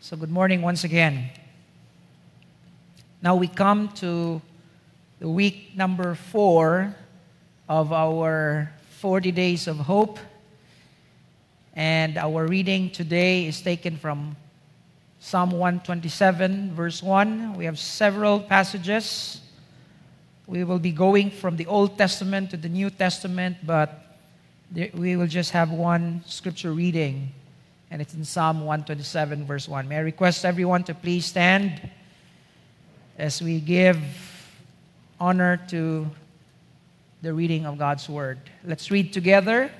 So good morning once again. Now we come to the week number 4 of our 40 Days of Hope. And our reading today is taken from Psalm 127, verse 1. We have several passages. We will be going from the Old Testament to the New Testament, but we will just have one scripture reading. And it's in Psalm 127, verse 1. May I request everyone to please stand as we give honor to the reading of God's Word. Let's read together.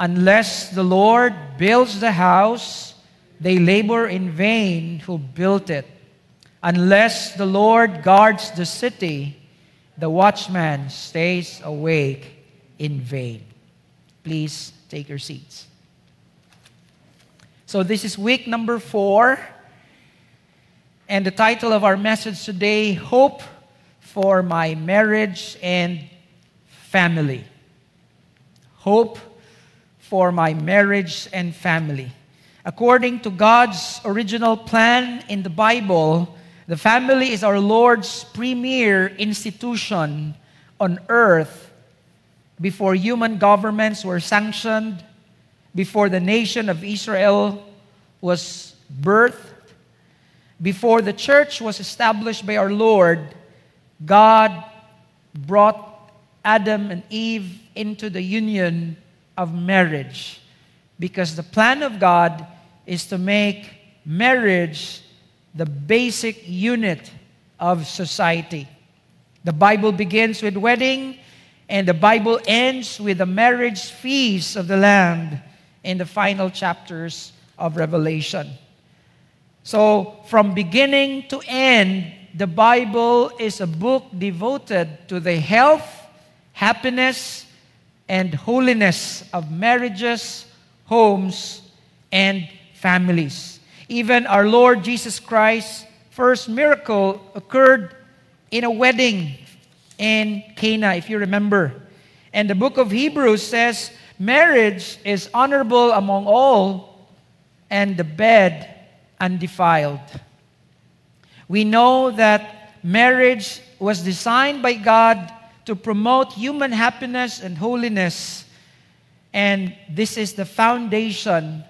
Unless the Lord builds the house, they labor in vain who built it. Unless the Lord guards the city, the watchman stays awake in vain. Please take your seats. So this is week number 4, and the title of our message today, Hope for My Marriage and Family. Hope for My Marriage and Family. According to God's original plan in the Bible, the family is our Lord's premier institution on earth before human governments were sanctioned, before the nation of Israel was birthed, before the church was established by our Lord, God brought Adam and Eve into the union of marriage, because the plan of God is to make marriage the basic unit of society. The Bible begins with wedding, and the Bible ends with the marriage feast of the land in the final chapters of Revelation. So, from beginning to end, the Bible is a book devoted to the health, happiness, and holiness of marriages, homes, and families. Even our Lord Jesus Christ's first miracle occurred in a wedding in Cana, if you remember. And the book of Hebrews says, marriage is honorable among all, and the bed undefiled. We know that marriage was designed by God to promote human happiness and holiness, and this is the foundation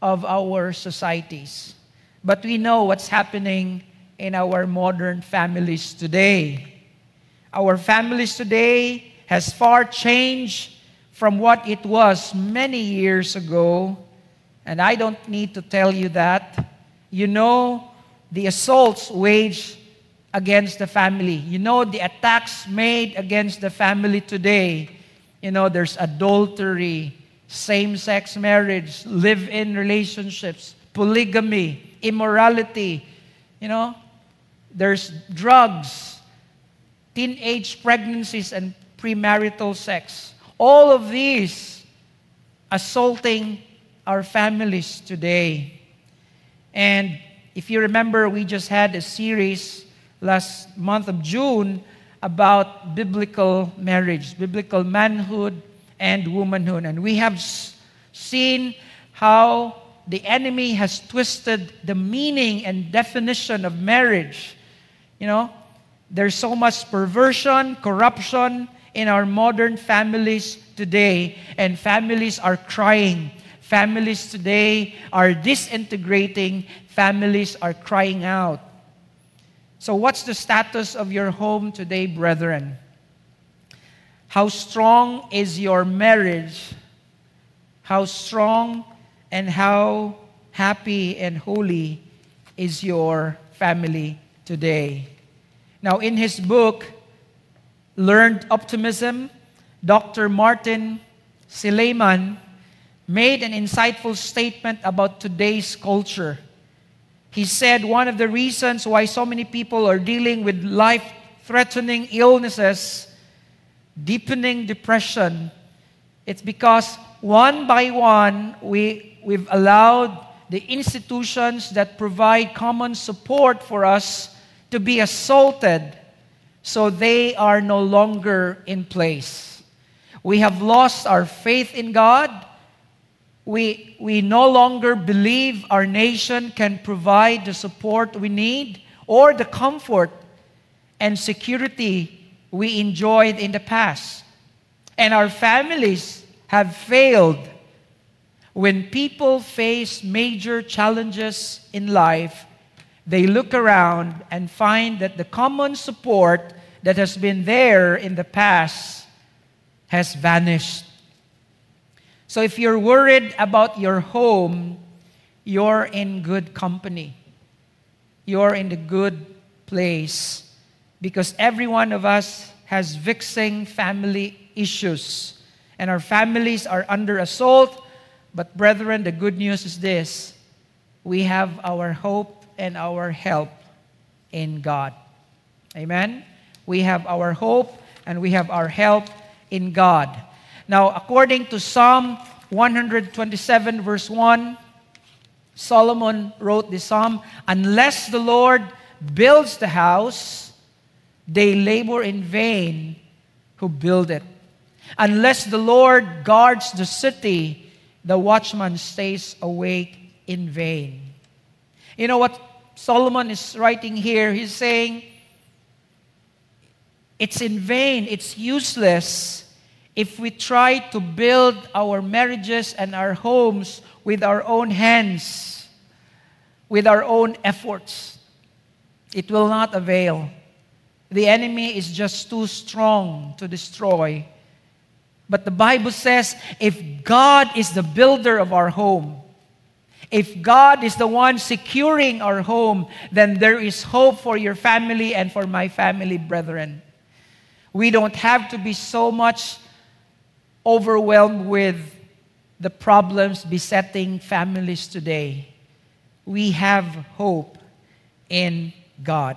of our societies. But we know what's happening in our modern families today. Our families today has far changed from what it was many years ago, and I don't need to tell you that. You know the assaults waged against the family. You know the attacks made against the family today. You know there's adultery, same-sex marriage, live-in relationships, polygamy, immorality. You know, there's drugs, teenage pregnancies, and premarital sex. All of these assaulting our families today. And if you remember, we just had a series last month of June about biblical marriage, biblical manhood and womanhood. And we have seen how the enemy has twisted the meaning and definition of marriage. You know, there's so much perversion, corruption in our modern families today, and families are crying. Families today are disintegrating. Families are crying out. So what's the status of your home today, brethren? How strong is your marriage? How strong and how happy and holy is your family today? Now, in his book, Learned Optimism, Dr. Martin Selayman made an insightful statement about today's culture. He said one of the reasons why so many people are dealing with life-threatening illnesses, deepening depression, it's because one by one we've allowed the institutions that provide common support for us to be assaulted. So they are no longer in place. We have lost our faith in God. we no longer believe our nation can provide the support we need or the comfort and security we enjoyed in the past. And our families have failed when people face major challenges in life. They look around and find that the common support that has been there in the past has vanished. So if you're worried about your home, you're in good company. You're in the good place, because every one of us has vexing family issues, and our families are under assault. But brethren, the good news is this: we have our hope and our help in God. Amen? We have our hope and we have our help in God. Now, according to Psalm 127, verse 1, Solomon wrote this psalm, "Unless the Lord builds the house, they labor in vain who build it. Unless the Lord guards the city, the watchman stays awake in vain." You know what Solomon is writing here? He's saying, it's in vain, it's useless if we try to build our marriages and our homes with our own hands, with our own efforts. It will not avail. The enemy is just too strong to destroy. But the Bible says, if God is the builder of our home, if God is the one securing our home, then there is hope for your family and for my family, brethren. We don't have to be so much overwhelmed with the problems besetting families today. We have hope in God.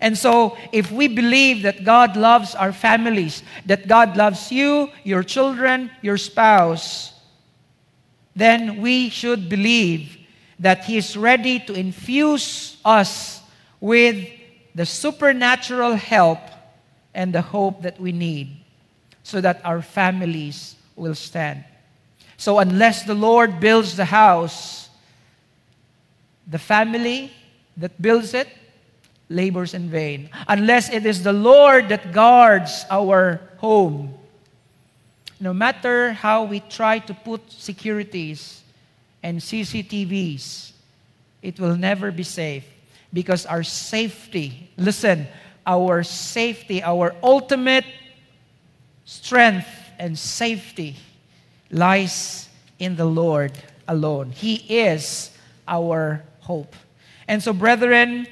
And so, if we believe that God loves our families, that God loves you, your children, your spouse, then we should believe that He is ready to infuse us with the supernatural help and the hope that we need, so that our families will stand. So unless the Lord builds the house, the family that builds it labors in vain. Unless it is the Lord that guards our home, no matter how we try to put securities and CCTVs, it will never be safe, because our safety, listen, our safety, our ultimate strength and safety lies in the Lord alone. He is our hope. And so, brethren,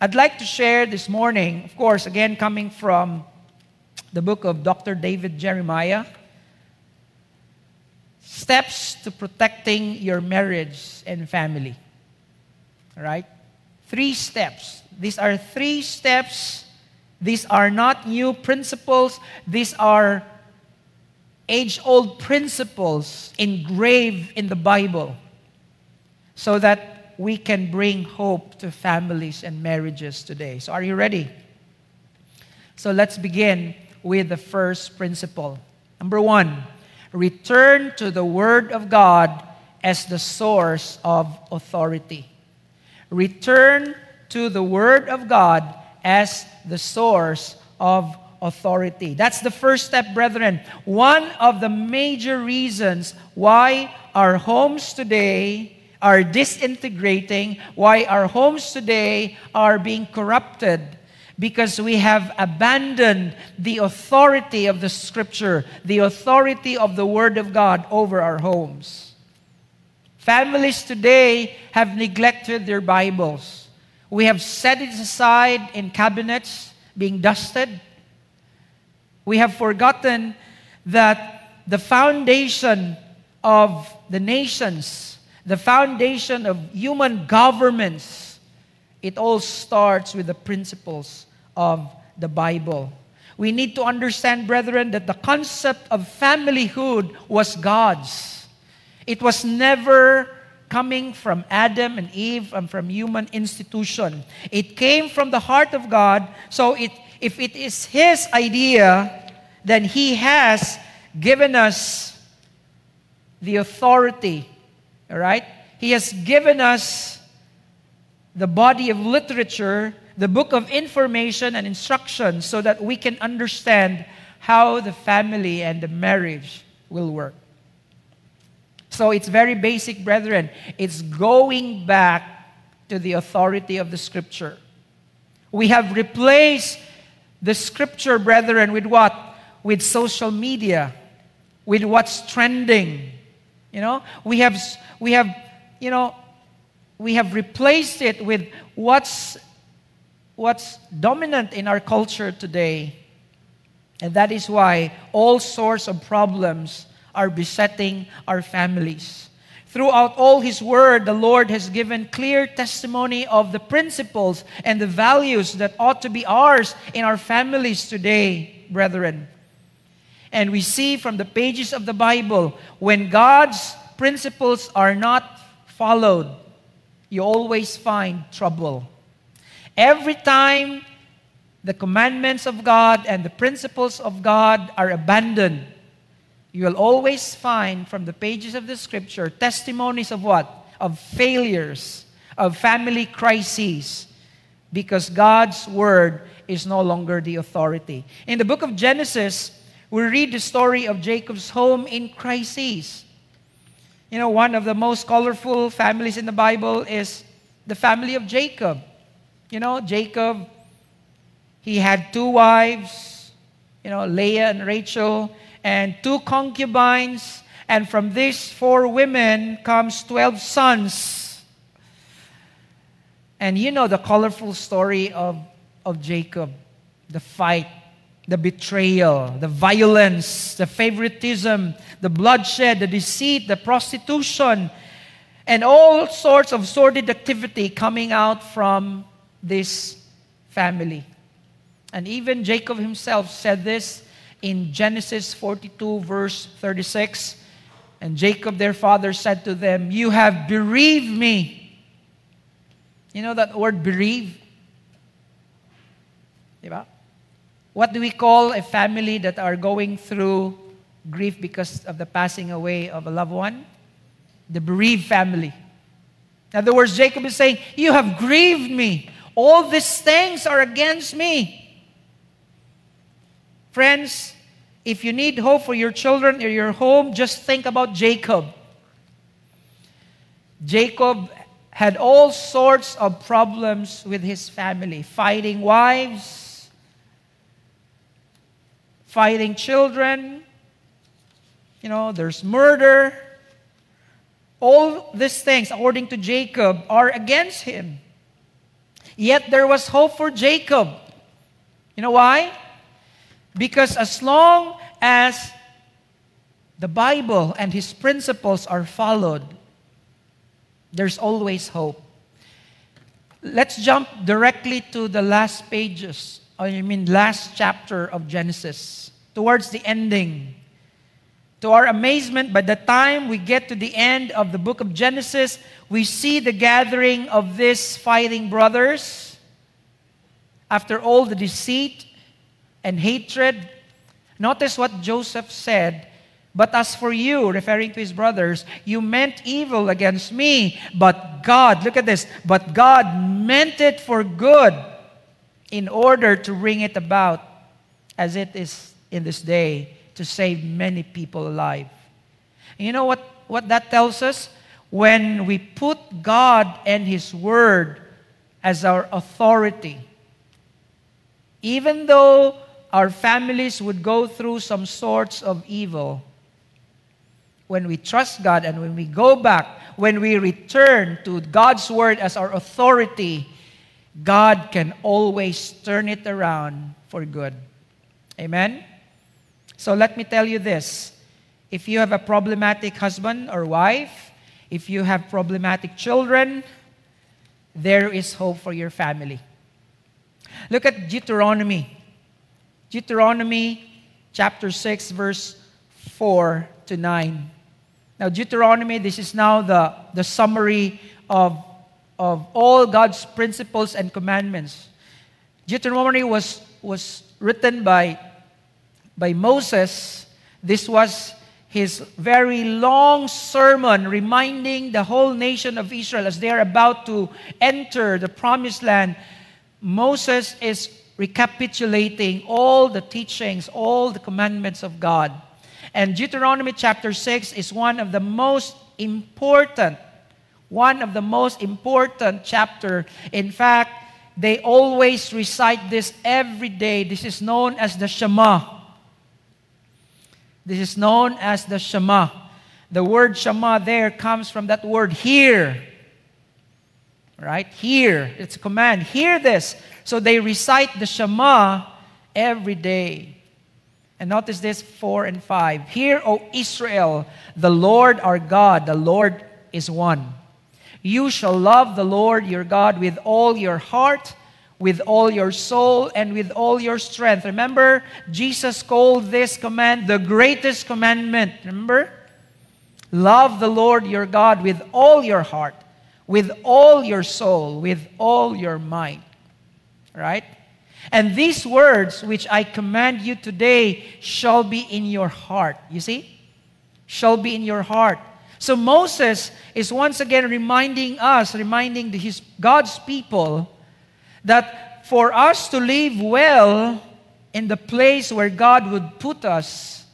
I'd like to share this morning, of course, again, coming from the book of Dr. David Jeremiah, steps to protecting your marriage and family. All right? 3 steps. These are 3 steps. These are not new principles. These are age-old principles engraved in the Bible, so that we can bring hope to families and marriages today. So are you ready? So let's begin with the first principle. Number 1, return to the Word of God as the source of authority. Return to the Word of God as the source of authority. That's the first step, brethren. One of the major reasons why our homes today are disintegrating, why our homes today are being corrupted, because we have abandoned the authority of the Scripture, the authority of the Word of God over our homes. Families today have neglected their Bibles. We have set it aside in cabinets, being dusted. We have forgotten that the foundation of the nations, the foundation of human governments, it all starts with the principles of the Bible. We need to understand, brethren, that the concept of familyhood was God's. It was never coming from Adam and Eve and from human institution. It came from the heart of God. So if it is His idea, then He has given us the authority. All right? He has given us the body of literature, the book of information and instruction, so that we can understand how the family and the marriage will work. So it's very basic, brethren. It's going back to the authority of the Scripture. We have replaced the Scripture, brethren, with what? With social media, with what's trending. You know, we have replaced it with what's dominant in our culture today. And that is why all sorts of problems are besetting our families. Throughout all His Word, the Lord has given clear testimony of the principles and the values that ought to be ours in our families today, brethren. And we see from the pages of the Bible, when God's principles are not followed, you always find trouble. Every time the commandments of God and the principles of God are abandoned, you will always find from the pages of the Scripture testimonies of what? Of failures, of family crises, because God's Word is no longer the authority. In the book of Genesis, we read the story of Jacob's home in crises. You know, one of the most colorful families in the Bible is the family of Jacob. You know, Jacob, he had two wives, you know, Leah and Rachel, and two concubines, and from these four women comes 12 sons. And you know the colorful story of Jacob, the fight, the betrayal, the violence, the favoritism, the bloodshed, the deceit, the prostitution, and all sorts of sordid activity coming out from this family. And even Jacob himself said this in Genesis 42, verse 36, and Jacob, their father, said to them, "You have bereaved me." You know that word bereave? What do we call a family that are going through grief because of the passing away of a loved one? The bereaved family. In other words, Jacob is saying, "You have grieved me. All these things are against me." Friends, if you need hope for your children or your home, just think about Jacob. Jacob had all sorts of problems with his family, fighting wives, fighting children, you know, there's murder. All these things, according to Jacob, are against him. Yet there was hope for Jacob. You know why? Because as long as the Bible and His principles are followed, there's always hope. Let's jump directly to the last pages, last chapter of Genesis, towards the ending. To our amazement, by the time we get to the end of the book of Genesis, we see the gathering of these fighting brothers. After all the deceit and hatred. Notice what Joseph said, "But as for you," referring to his brothers, "you meant evil against me, but God," look at this, "but God meant it for good in order to bring it about, as it is in this day, to save many people alive." And you know what that tells us? When we put God and His Word as our authority, even though our families would go through some sorts of evil, when we trust God and when we go back, when we return to God's Word as our authority, God can always turn it around for good. Amen? So let me tell you this. If you have a problematic husband or wife, if you have problematic children, there is hope for your family. Look at Deuteronomy. Deuteronomy chapter 6, verse 4 to 9. Now, Deuteronomy, this is now the summary of all God's principles and commandments. Deuteronomy was written by Moses. This was his very long sermon reminding the whole nation of Israel as they are about to enter the promised land, Moses is recapitulating all the teachings, all the commandments of God. And Deuteronomy chapter 6 is one of the most important chapter. In fact, they always recite this every day. This is known as the Shema. This is known as the Shema. The word Shema there comes from that word hear. Right? Hear. It's a command. Hear this. So they recite the Shema every day. And notice this, 4 and 5. Hear, O Israel, the Lord our God, the Lord is one. You shall love the Lord your God with all your heart, with all your soul, and with all your strength. Remember, Jesus called this command the greatest commandment. Remember? Love the Lord your God with all your heart, with all your soul, with all your mind. Right? And these words which I command you today shall be in your heart. You see? Shall be in your heart. So Moses is once again reminding God's people that for us to live well in the place where God would put us,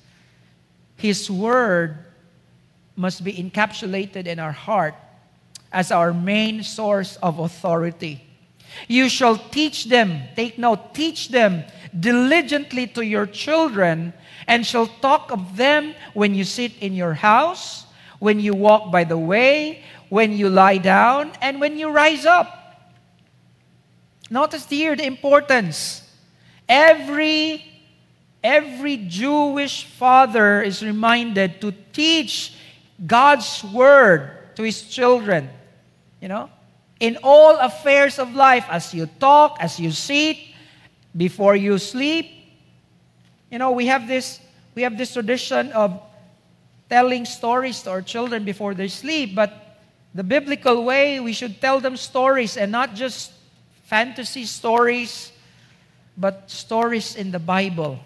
His Word must be encapsulated in our heart as our main source of authority. You shall teach them, take note, teach them diligently to your children, and shall talk of them when you sit in your house, when you walk by the way, when you lie down, and when you rise up. Notice here the importance. Every Jewish father is reminded to teach God's word to his children. You know, in all affairs of life, as you talk, as you sit, before you sleep. You know, we have this tradition of telling stories to our children before they sleep, but the biblical way, we should tell them stories, and not just fantasy stories, but stories in the Bible.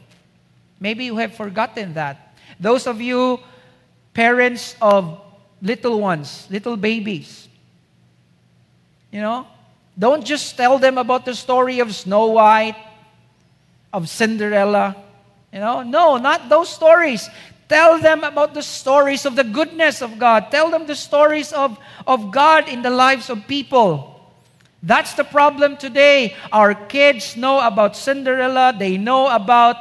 Maybe you have forgotten that. Those of you parents of little ones, little babies, you know, don't just tell them about the story of Snow White, of Cinderella, you know. No, not those stories. Tell them about the stories of the goodness of God. Tell them the stories of God in the lives of people. That's the problem today. Our kids know about Cinderella. They know about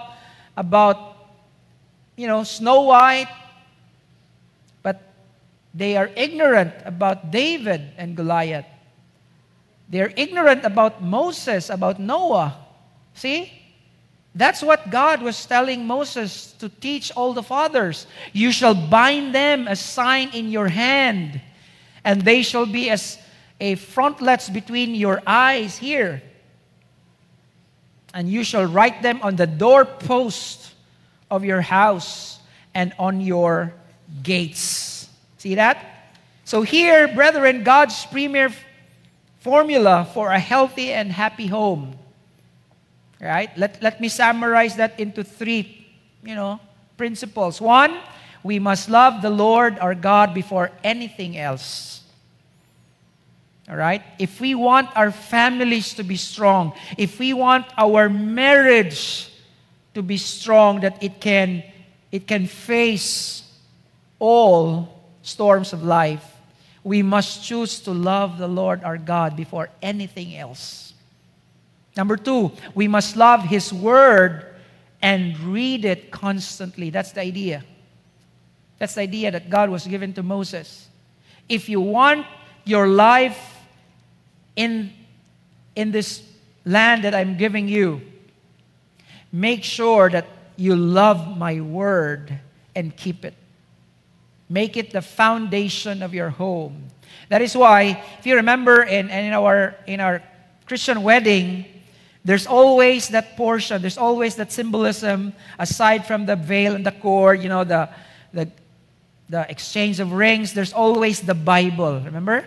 Snow White. But they are ignorant about David and Goliath. They're ignorant about Moses, about Noah. See? That's what God was telling Moses to teach all the fathers. You shall bind them a sign in your hand, and they shall be as a frontlets between your eyes here. And you shall write them on the doorpost of your house and on your gates. See that? So here, brethren, God's premier formula for a healthy and happy home. Right? Let me summarize that into three, principles. One, we must love the Lord our God before anything else. All right? If we want our families to be strong, if we want our marriage to be strong, that it can face all storms of life, we must choose to love the Lord our God before anything else. Number two, we must love His Word and read it constantly. That's the idea. That's the idea that God was given to Moses. If you want your life in this land that I'm giving you, make sure that you love my word and keep it. Make it the foundation of your home. That is why, if you remember in our Christian wedding, there's always that portion, there's always that symbolism, aside from the veil and the cord, the exchange of rings, there's always the Bible. Remember?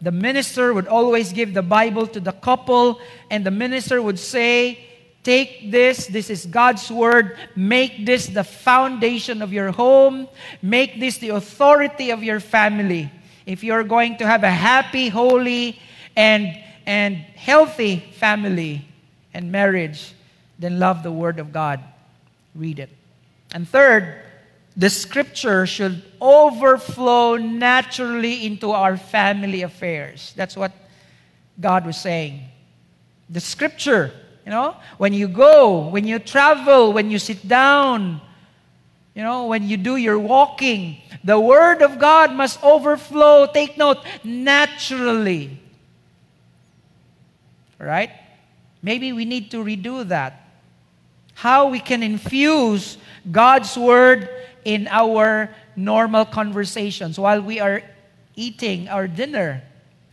The minister would always give the Bible to the couple, and the minister would say, Take this, this is God's word, make this the foundation of your home, make this the authority of your family. If you're going to have a happy, holy, and healthy family and marriage, then love the word of God. Read it. And third, the scripture should overflow naturally into our family affairs. That's what God was saying. The scripture, you know, when you go, when you travel, when you sit down, you know, when you do your walking, the word of God must overflow, take note, naturally. Right? Maybe we need to redo that. How we can infuse God's word in our normal conversations while we are eating our dinner,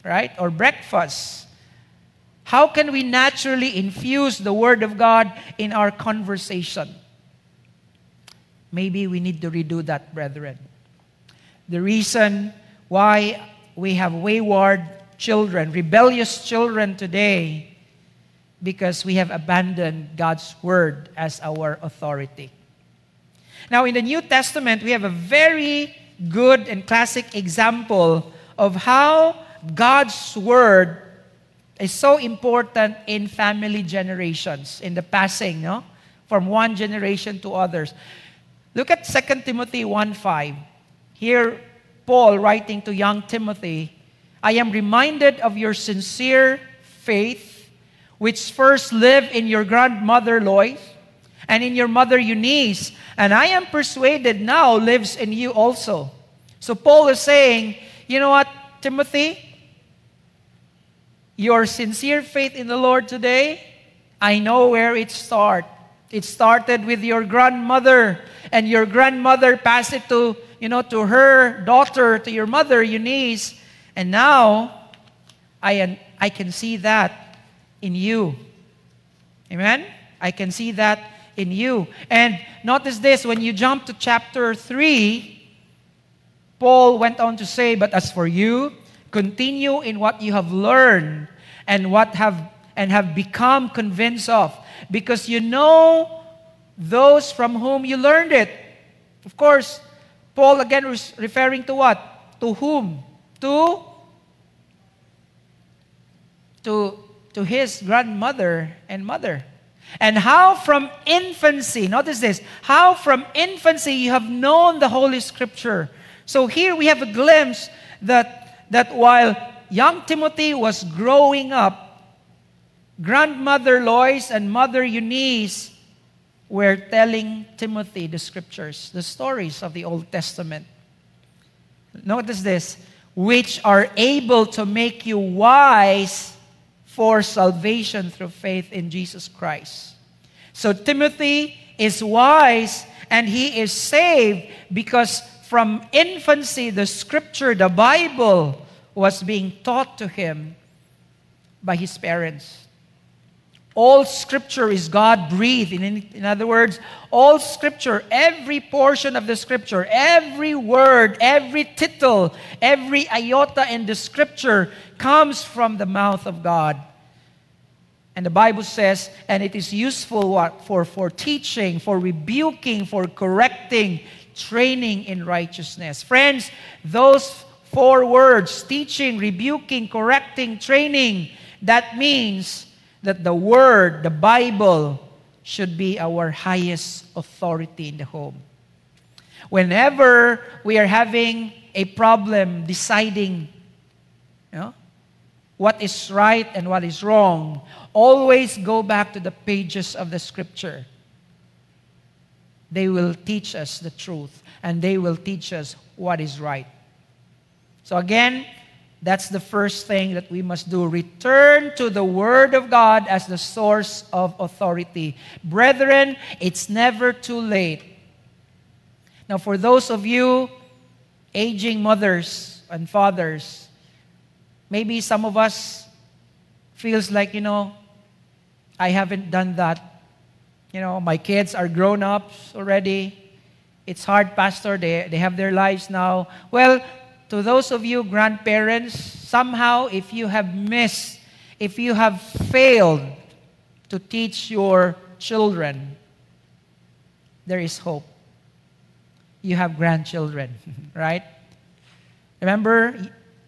right? Or breakfast. How can we naturally infuse the word of God in our conversation? Maybe we need to redo that, brethren. The reason why we have wayward children, rebellious children today, because we have abandoned God's word as our authority. Now, in the New Testament, we have a very good and classic example of how God's word is so important in family generations, in the passing, no? From one generation to others. Look at 2 Timothy 1:5. Here, Paul writing to young Timothy, I am reminded of your sincere faith, which first lived in your grandmother Lois and in your mother Eunice, and I am persuaded now lives in you also. So Paul is saying, you know what, Timothy? Your sincere faith in the Lord today, I know where it started. It started with your grandmother, and your grandmother passed it to, you know, to her daughter, to your mother Eunice, and now I can see that in you. Amen? I can see that in you. And notice this, when you jump to chapter 3, Paul went on to say, but as for you, continue in what you have learned and have become convinced of, because you know those from whom you learned it. Of course, Paul again was referring to what? To whom? To his grandmother and mother. And how from infancy, notice this, how from infancy you have known the Holy Scripture. So here we have a glimpse that while young Timothy was growing up, grandmother Lois and mother Eunice were telling Timothy the Scriptures, the stories of the Old Testament. Notice this, which are able to make you wise for salvation through faith in Jesus Christ. So Timothy is wise and he is saved because from infancy the scripture, the Bible, was being taught to him by his parents. All scripture is God-breathed. In other words, all scripture, every portion of the scripture, every word, every tittle, every iota in the scripture comes from the mouth of God. And the Bible says, and it is useful for teaching, for rebuking, for correcting, training in righteousness. Friends, those four words, teaching, rebuking, correcting, training, that means that the Word, the Bible, should be our highest authority in the home. Whenever we are having a problem deciding, you know, what is right and what is wrong, always go back to the pages of the Scripture. They will teach us the truth, and they will teach us what is right. So again, that's the first thing that we must do. Return to the Word of God as the source of authority. Brethren, it's never too late. Now, for those of you aging mothers and fathers, maybe some of us feels like, you know, I haven't done that. You know, my kids are grown-ups already. It's hard, Pastor. They have their lives now. Well, to those of you grandparents, somehow if you have failed to teach your children, there is hope. You have grandchildren, right? Remember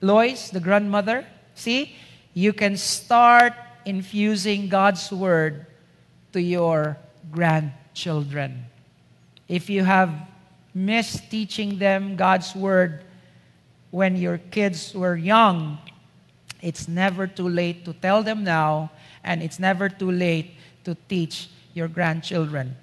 Lois, the grandmother? See, you can start infusing God's word to your grandchildren. If you have missed teaching them God's word when your kids were young, it's never too late to tell them now, and it's never too late to teach your grandchildren.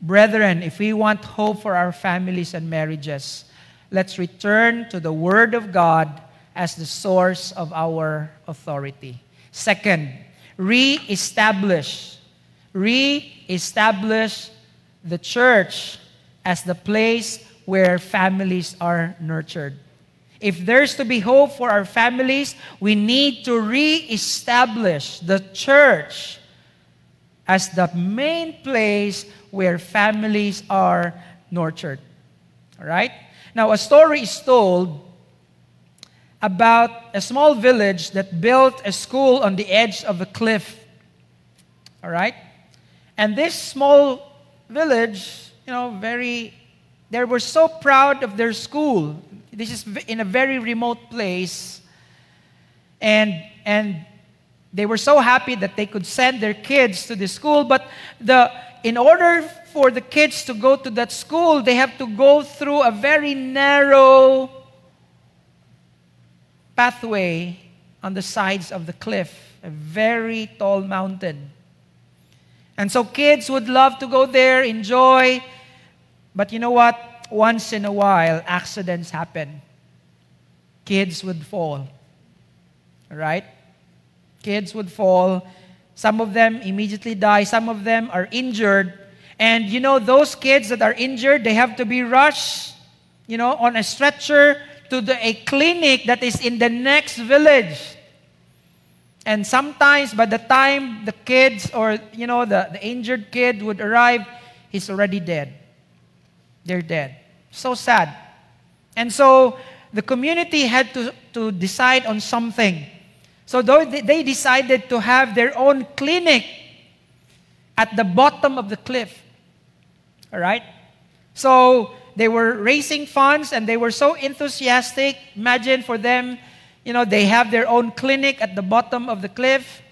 Brethren, if we want hope for our families and marriages, let's return to the Word of God as the source of our authority. Second, reestablish. Reestablish the church as the place where families are nurtured. If there's to be hope for our families, we need to reestablish the church as the main place where families are nurtured. All right? Now, a story is told about a small village that built a school on the edge of a cliff. All right? And this small village, they were so proud of their school. This is in a very remote place. And they were so happy that they could send their kids to the school. But in order for the kids to go to that school, they have to go through a very narrow pathway on the sides of the cliff, a very tall mountain. And so kids would love to go there, enjoy. But you know what? Once in a while, accidents happen. Kids would fall. Right? Kids would fall. Some of them immediately die. Some of them are injured. And those kids that are injured, they have to be rushed, on a stretcher to a clinic that is in the next village. And sometimes by the time the kids or, the injured kid would arrive, he's already dead. They're dead. So sad. And so the community had to decide on something. So they decided to have their own clinic at the bottom of the cliff. All right? So they were raising funds and they were so enthusiastic. Imagine for them, they have their own clinic at the bottom of the cliff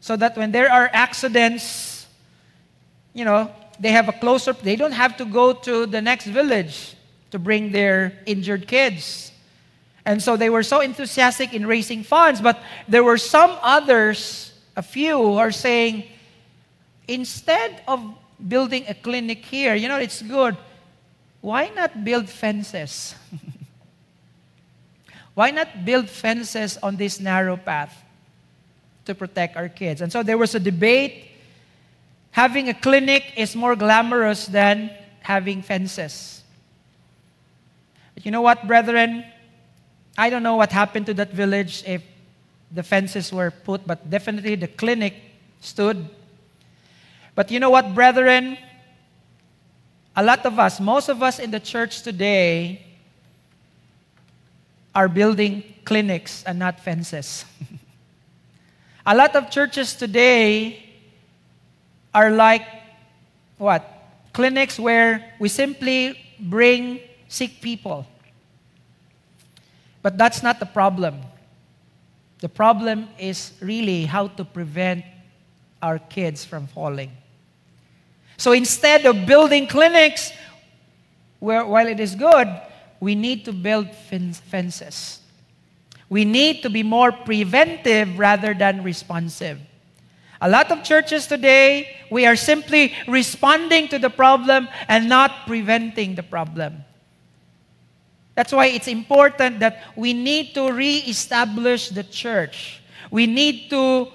so that when there are accidents, they have a closer. They don't have to go to the next village to bring their injured kids. And so they were so enthusiastic in raising funds, but there were some others, a few, who are saying, instead of building a clinic here, it's good, why not build fences? Why not build fences on this narrow path to protect our kids? And so there was a debate. Having a clinic is more glamorous than having fences. But you know what, brethren? I don't know what happened to that village if the fences were put, but definitely the clinic stood. But you know what, brethren? A lot of us, most of us in the church today, are building clinics and not fences. A lot of churches today are like what? Clinics where we simply bring sick people. But that's not the problem. The problem is really how to prevent our kids from falling. So instead of building clinics, while it is good, we need to build fences. We need to be more preventive rather than responsive. A lot of churches today, we are simply responding to the problem and not preventing the problem. That's why it's important that we need to reestablish the church. We need to,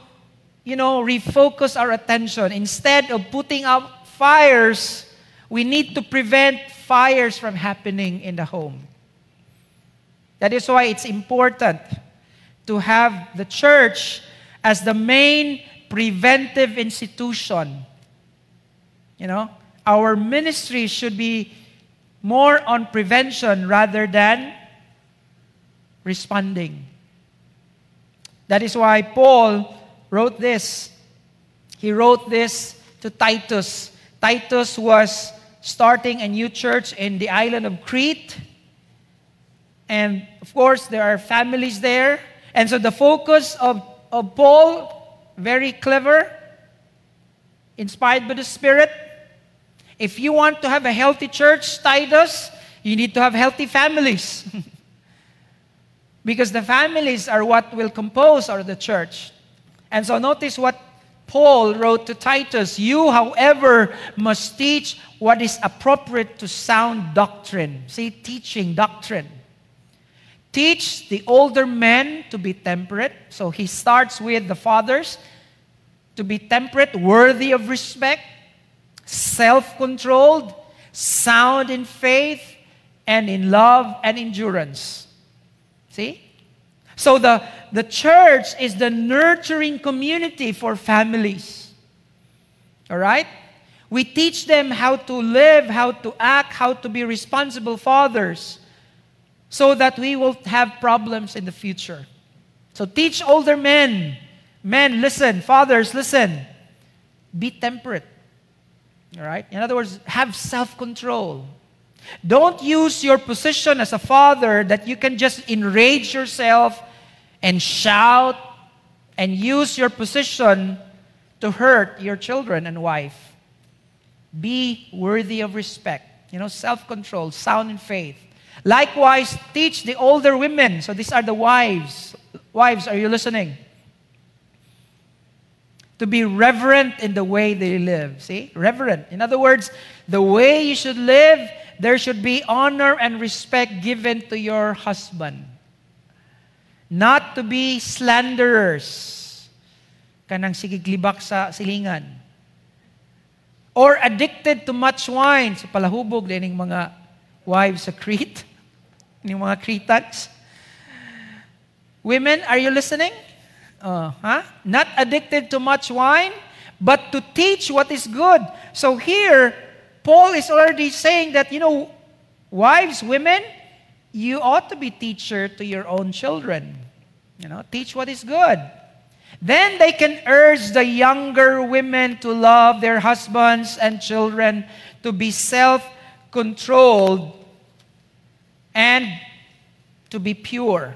refocus our attention. Instead of putting out fires, we need to prevent fires from happening in the home. That is why it's important to have the church as the main preventive institution. Our ministry should be more on prevention rather than responding. That is why Paul wrote this He wrote this to Titus. Titus was starting a new church in the island of Crete. And of course, there are families there. And so the focus of Paul, very clever, inspired by the Spirit. If you want to have a healthy church, Titus, you need to have healthy families. Because the families are what will compose or the church. And so notice what Paul wrote to Titus. You, however, must teach what is appropriate to sound doctrine. See, teaching doctrine. Teach the older men to be temperate. So he starts with the fathers. To be temperate, worthy of respect, self-controlled, sound in faith, and in love and endurance. See? So the church is the nurturing community for families. All right? We teach them how to live, how to act, how to be responsible fathers so that we won't have problems in the future. So teach older men. Men, listen. Fathers, listen. Be temperate. All right? In other words, have self-control. Don't use your position as a father that you can just enrage yourself and shout and use your position to hurt your children and wife. Be worthy of respect. You know, self-control, sound in faith. Likewise, teach the older women. So these are the wives. Wives, are you listening? To be reverent in the way they live. See? Reverent. In other words, the way you should live, there should be honor and respect given to your husband. Not to be slanderers. Kanang sigiglibak sa silingan. Or addicted to much wine. So palahubog din yung mga wives sa Crete. Yung mga Cretans. Women, are you listening? Not addicted to much wine, but to teach what is good. So here, Paul is already saying that, you know, wives, women, you ought to be teacher to your own children. You know, teach what is good. Then they can urge the younger women to love their husbands and children, to be self-controlled, and to be pure.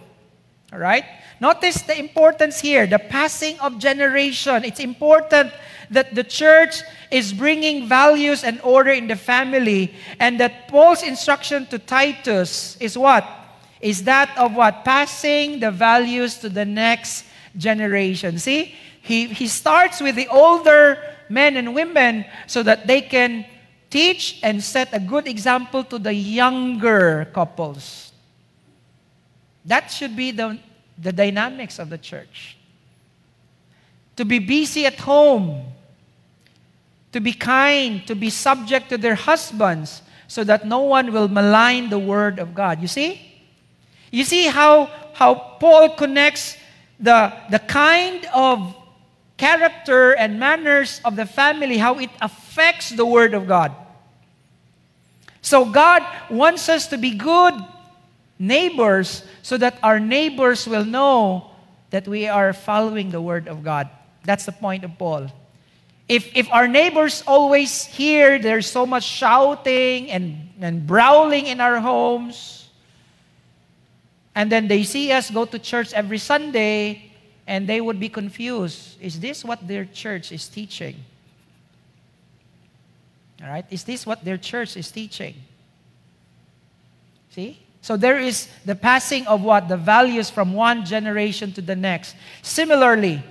All right? Notice the importance here, the passing of generation. It's important that the church is bringing values and order in the family, and that Paul's instruction to Titus is what? Is that of what? Passing the values to the next generation. See, he starts with the older men and women so that they can teach and set a good example to the younger couples. That should be the dynamics of the church. To be busy at home, to be kind, to be subject to their husbands so that no one will malign the word of God. You see? You see how Paul connects the kind of character and manners of the family, how it affects the word of God. So God wants us to be good neighbors so that our neighbors will know that we are following the word of God. That's the point of Paul. If our neighbors always hear there's so much shouting and brawling in our homes, and then they see us go to church every Sunday, and they would be confused. Is this what their church is teaching? All right? Is this what their church is teaching? See? So there is the passing of what? The values from one generation to the next. Similarly,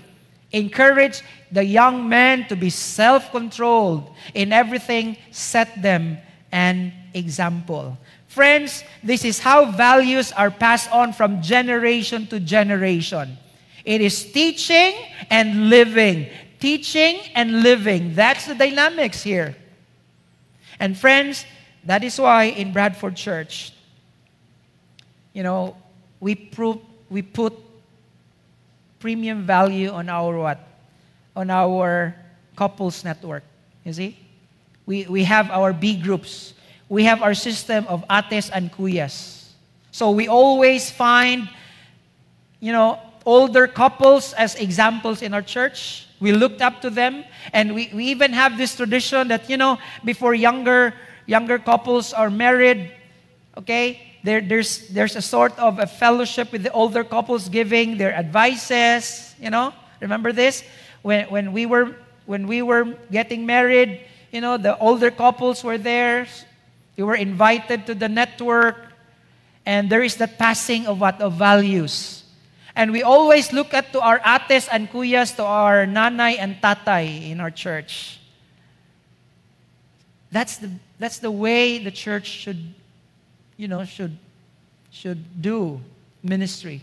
encourage the young men to be self-controlled. In everything, set them an example. Friends, this is how values are passed on from generation to generation. It is teaching and living. Teaching and living. That's the dynamics here. And friends, that is why in Bradford Church, you know, we put premium value on our what? On our couples network. You see? We have our B groups. We have our system of ates and kuyas. So we always find, you know, older couples as examples in our church. We looked up to them, and we even have this tradition that, you know, before younger couples are married, okay, there's a sort of a fellowship with the older couples giving their advices, you know. Remember this? When we were getting married, you know, the older couples were there. We were invited to the network, and there is the passing of what? Of values. And we always look at to our ates and kuyas, to our nanay and tatay in our church. That's the way the church should, you know, should do ministry.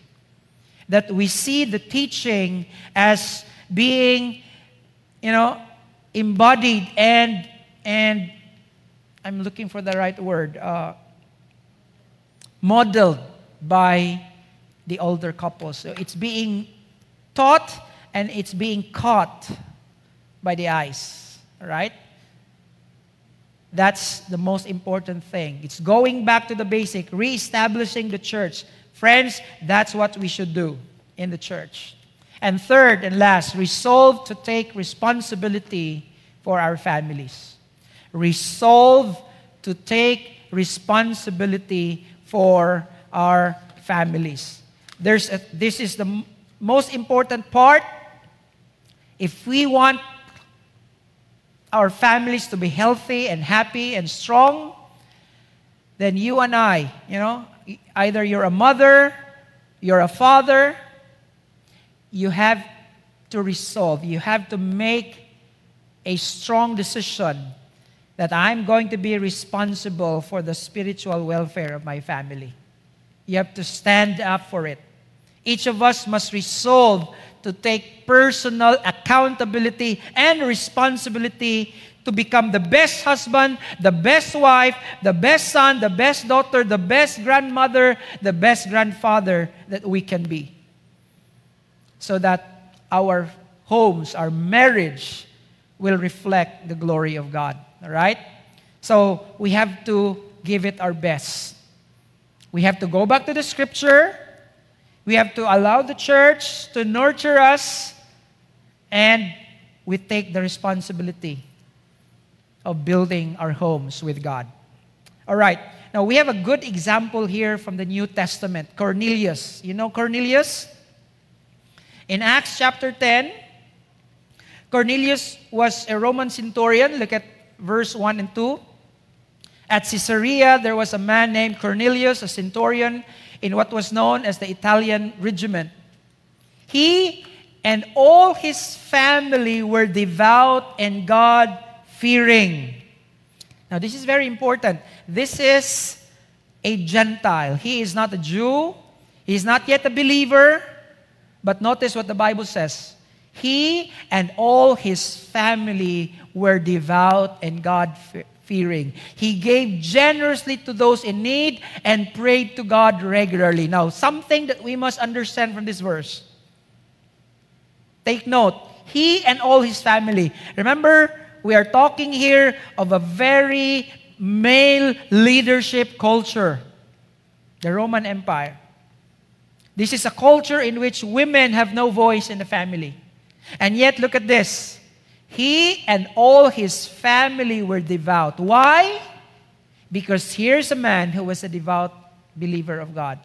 That we see the teaching as being, you know, embodied and I'm looking for the right word, modeled by the older couples. So it's being taught and it's being caught by the eyes, right? That's the most important thing. It's going back to the basic, reestablishing the church. Friends, that's what we should do in the church. And third and last, resolve to take responsibility for our families. Resolve to take responsibility for our families. This is the most important part. If we want our families to be healthy and happy and strong, then you and I, you know, either you're a mother, you're a father, you have to resolve, you have to make a strong decision that I'm going to be responsible for the spiritual welfare of my family. You have to stand up for it. Each of us must resolve to take personal accountability and responsibility to become the best husband, the best wife, the best son, the best daughter, the best grandmother, the best grandfather that we can be. So that our homes, our marriage will reflect the glory of God. All right? So we have to give it our best. We have to go back to the scripture. We have to allow the church to nurture us, and we take the responsibility of building our homes with God. All right. Now, we have a good example here from the New Testament. Cornelius. You know Cornelius? In Acts chapter 10, Cornelius was a Roman centurion. Look at verse 1 and 2. At Caesarea, there was a man named Cornelius, a centurion, in what was known as the Italian regiment. He and all his family were devout and God-fearing. Now, this is very important. This is a Gentile. He is not a Jew. He is not yet a believer. But notice what the Bible says. He and all his family were devout and God-fearing. He gave generously to those in need and prayed to God regularly. Now, something that we must understand from this verse. Take note. He and all his family. Remember, we are talking here of a very male leadership culture. The Roman Empire. This is a culture in which women have no voice in the family. And yet, look at this. He and all his family were devout. Why? Because here's a man who was a devout believer of God.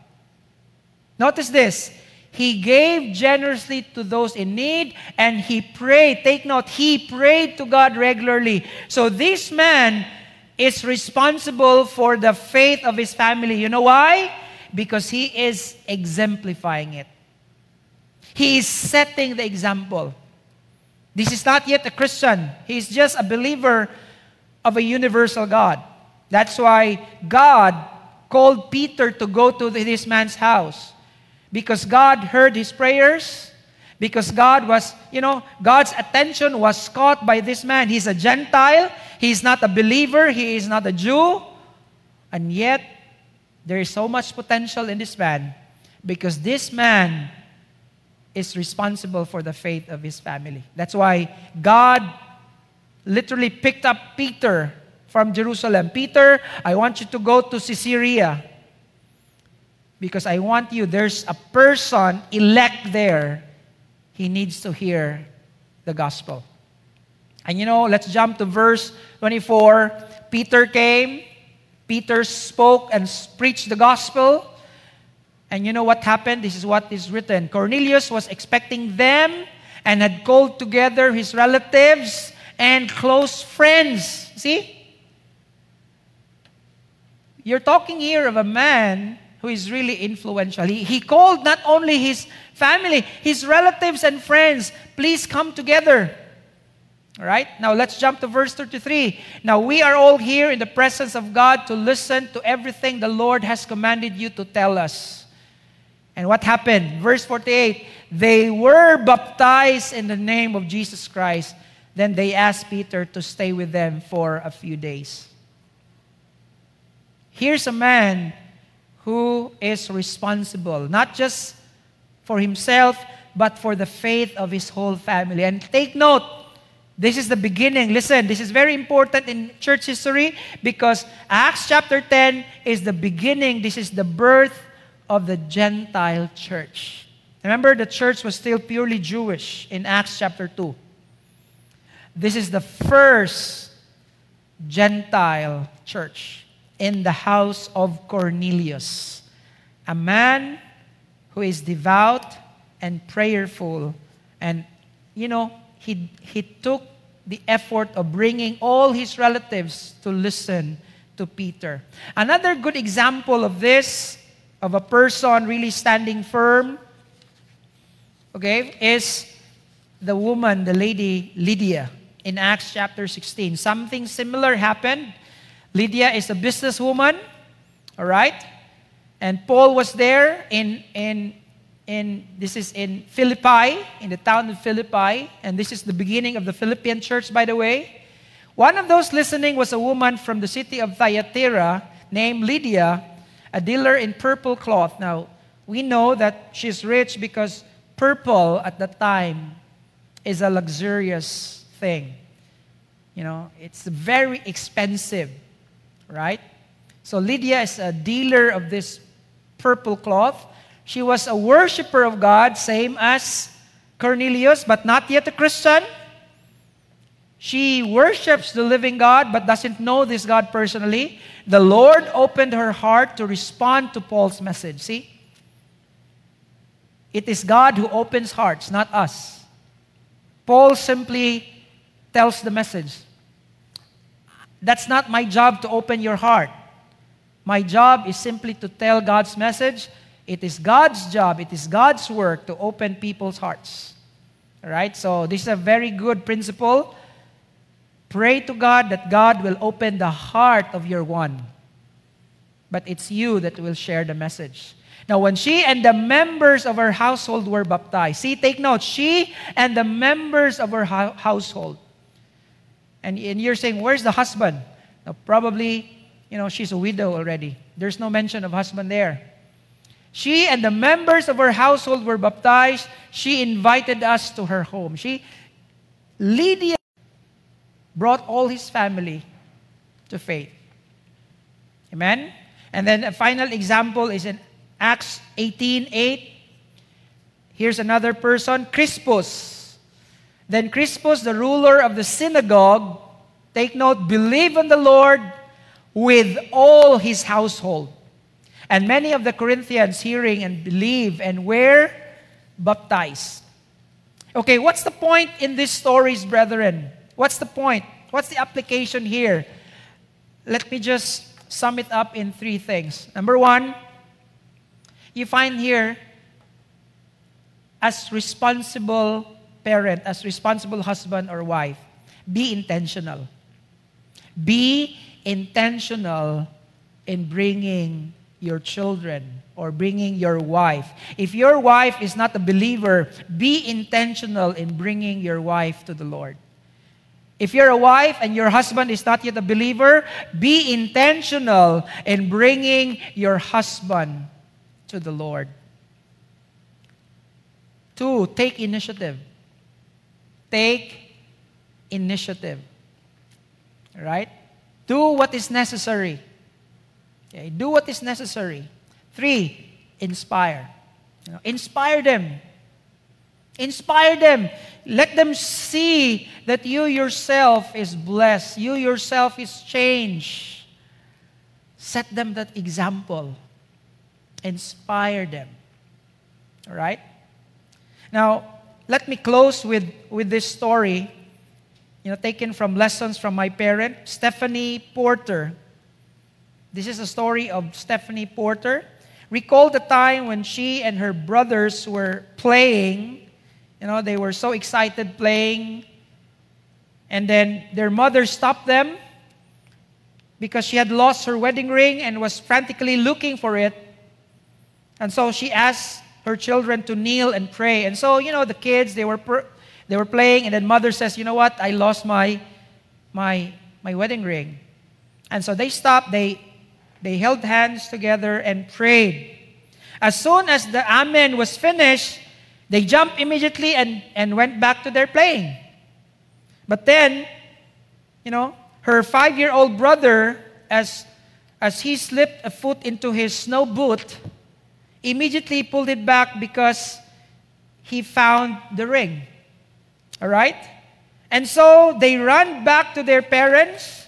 Notice this. He gave generously to those in need, and he prayed. Take note, he prayed to God regularly. So this man is responsible for the faith of his family. You know why? Because he is exemplifying it. He is setting the example. This is not yet a Christian. He is just a believer of a universal God. That's why God called Peter to go to this man's house. Because God heard his prayers. Because God was, you know, God's attention was caught by this man. He's a Gentile. He's not a believer. He is not a Jew. And yet, there is so much potential in this man. Because this man is responsible for the faith of his family. That's why God literally picked up Peter from Jerusalem. Peter, I want you to go to Caesarea because I want you, there's a person elect there. He needs to hear the gospel. And you know, let's jump to verse 24. Peter came. Peter spoke and preached the gospel. And you know what happened? This is what is written. Cornelius was expecting them and had called together his relatives and close friends. See? You're talking here of a man who is really influential. He called not only his family, his relatives and friends. Please come together. All right? Now let's jump to verse 33. Now we are all here in the presence of God to listen to everything the Lord has commanded you to tell us. And what happened? Verse 48, they were baptized in the name of Jesus Christ. Then they asked Peter to stay with them for a few days. Here's a man who is responsible, not just for himself, but for the faith of his whole family. And take note, this is the beginning. Listen, this is very important in church history because Acts chapter 10 is the beginning. This is the birth of the Gentile church. Remember, the church was still purely Jewish in Acts chapter 2. This is the first Gentile church. In the house of Cornelius, a man who is devout and prayerful. And, you know, he took the effort of bringing all his relatives to listen to Peter. Another good example of this, of a person really standing firm, okay, is the woman, the lady Lydia in Acts chapter 16. Something similar happened. Lydia is a businesswoman, all right? And Paul was there in Philippi, in the town of Philippi, and this is the beginning of the Philippian church, by the way. One of those listening was a woman from the city of Thyatira named Lydia, a dealer in purple cloth. Now, we know that she's rich because purple at that time is a luxurious thing. You know, it's very expensive. Right? So Lydia is a dealer of this purple cloth. She was a worshiper of God, same as Cornelius, but not yet a Christian. She worships the living God, but doesn't know this God personally. The Lord opened her heart to respond to Paul's message. See? It is God who opens hearts, not us. Paul simply tells the message. That's not my job to open your heart. My job is simply to tell God's message. It is God's job, it is God's work to open people's hearts. All right? So this is a very good principle. Pray to God that God will open the heart of your one. But it's you that will share the message. Now, when she and the members of her household were baptized. See, take note. She and the members of her household. And you're saying, where's the husband? Now, probably, you know, she's a widow already. There's no mention of husband there. She and the members of her household were baptized. She invited us to her home. Lydia brought all his family to faith. Amen? And then a final example is in Acts 18:8. Here's another person, Crispus. Then Crispus, the ruler of the synagogue, take note, believed on the Lord with all his household. And many of the Corinthians hearing and believe and were baptized. Okay, what's the point in these stories, brethren? What's the point? What's the application here? Let me just sum it up in three things. Number one, you find here as responsible parent, as responsible husband or wife, be intentional. Be intentional in bringing your children or bringing your wife. If your wife is not a believer, be intentional in bringing your wife to the Lord. If you're a wife and your husband is not yet a believer, be intentional in bringing your husband to the Lord. Two, take initiative. Take initiative, right? Do what is necessary. Okay? Do what is necessary. Three, inspire. You know, inspire them. Inspire them. Let them see that you yourself is blessed. You yourself is changed. Set them that example. Inspire them. All right? Now, let me close with this story, taken from lessons from my parent, Stephanie Porter. This is a story of Stephanie Porter. Recall the time when she and her brothers were playing. They were so excited playing. And then their mother stopped them because she had lost her wedding ring and was frantically looking for it. And so she asked her children to kneel and pray. And so, the kids, they were playing, and then mother says, you know what, I lost my wedding ring. And so they stopped, they held hands together and prayed. As soon as the amen was finished, they jumped immediately and went back to their playing. But then, her 5-year-old brother, as he slipped a foot into his snow boot, immediately pulled it back because he found the ring. All right? And so they ran back to their parents.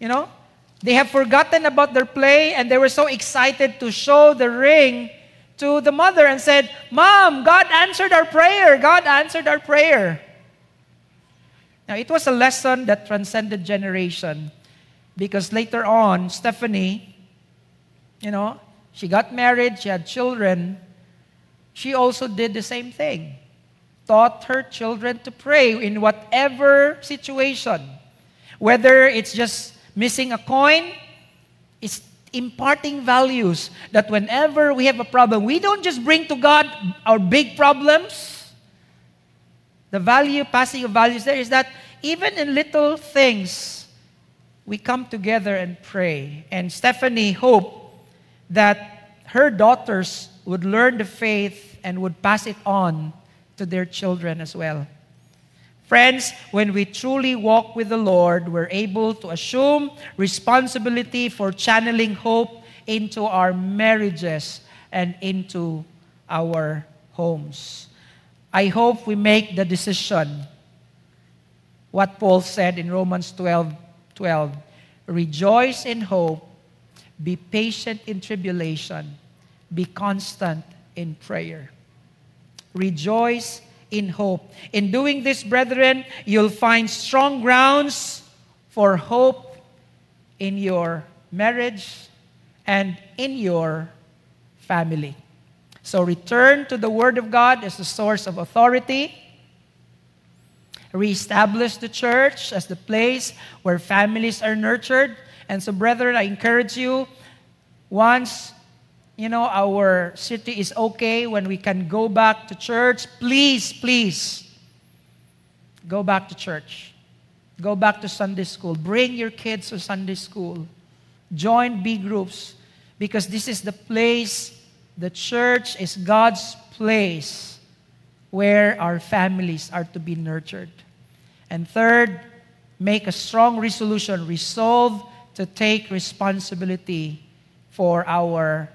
They have forgotten about their play, and they were so excited to show the ring to the mother and said, Mom, God answered our prayer. God answered our prayer. Now, it was a lesson that transcended generation, because later on, Stephanie, she got married, she had children. She also did the same thing. Taught her children to pray in whatever situation. Whether it's just missing a coin, it's imparting values that whenever we have a problem, we don't just bring to God our big problems. The value, passing of values there is that even in little things, we come together and pray. And Stephanie hoped that her daughters would learn the faith and would pass it on to their children as well. Friends, when we truly walk with the Lord, we're able to assume responsibility for channeling hope into our marriages and into our homes. I hope we make the decision, what Paul said in Romans 12:12, rejoice in hope, be patient in tribulation, be constant in prayer. Rejoice in hope. In doing this, brethren, you'll find strong grounds for hope in your marriage and in your family. So return to the Word of God as the source of authority. Reestablish the church as the place where families are nurtured. And so, brethren, I encourage you, once, our city is okay, when we can go back to church, please, go back to church. Go back to Sunday school. Bring your kids to Sunday school. Join B groups, because this is the place, the church is God's place where our families are to be nurtured. And third, make a strong resolution. Resolve to take responsibility for our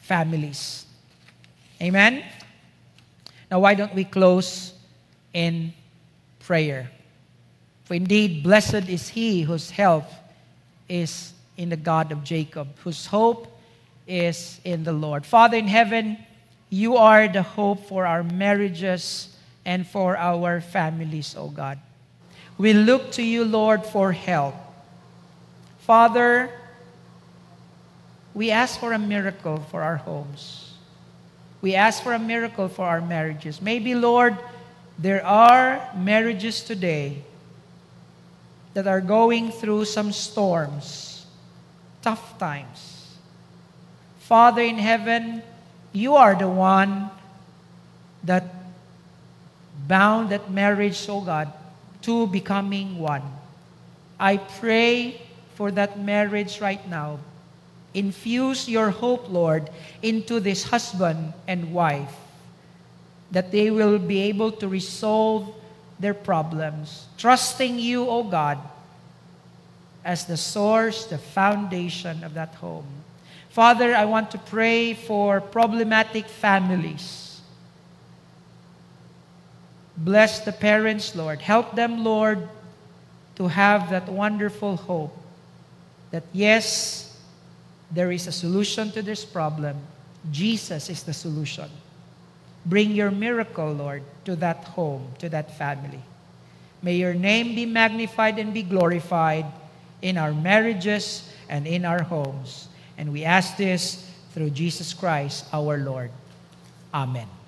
families. Amen? Now, why don't we close in prayer? For indeed, blessed is he whose help is in the God of Jacob, whose hope is in the Lord. Father in heaven, you are the hope for our marriages and for our families, O God. We look to you, Lord, for help. Father, we ask for a miracle for our homes. We ask for a miracle for our marriages. Maybe, Lord, there are marriages today that are going through some storms, tough times. Father in heaven, you are the one that bound that marriage, oh God, to becoming one. I pray for that marriage right now. Infuse your hope, Lord, into this husband and wife, that they will be able to resolve their problems, trusting you, O God, as the source, the foundation of that home. Father, I want to pray for problematic families. Bless the parents, Lord. Help them, Lord, to have that wonderful hope that yes, there is a solution to this problem. Jesus is the solution. Bring your miracle, Lord, to that home, to that family. May your name be magnified and be glorified in our marriages and in our homes. And we ask this through Jesus Christ, our Lord. Amen.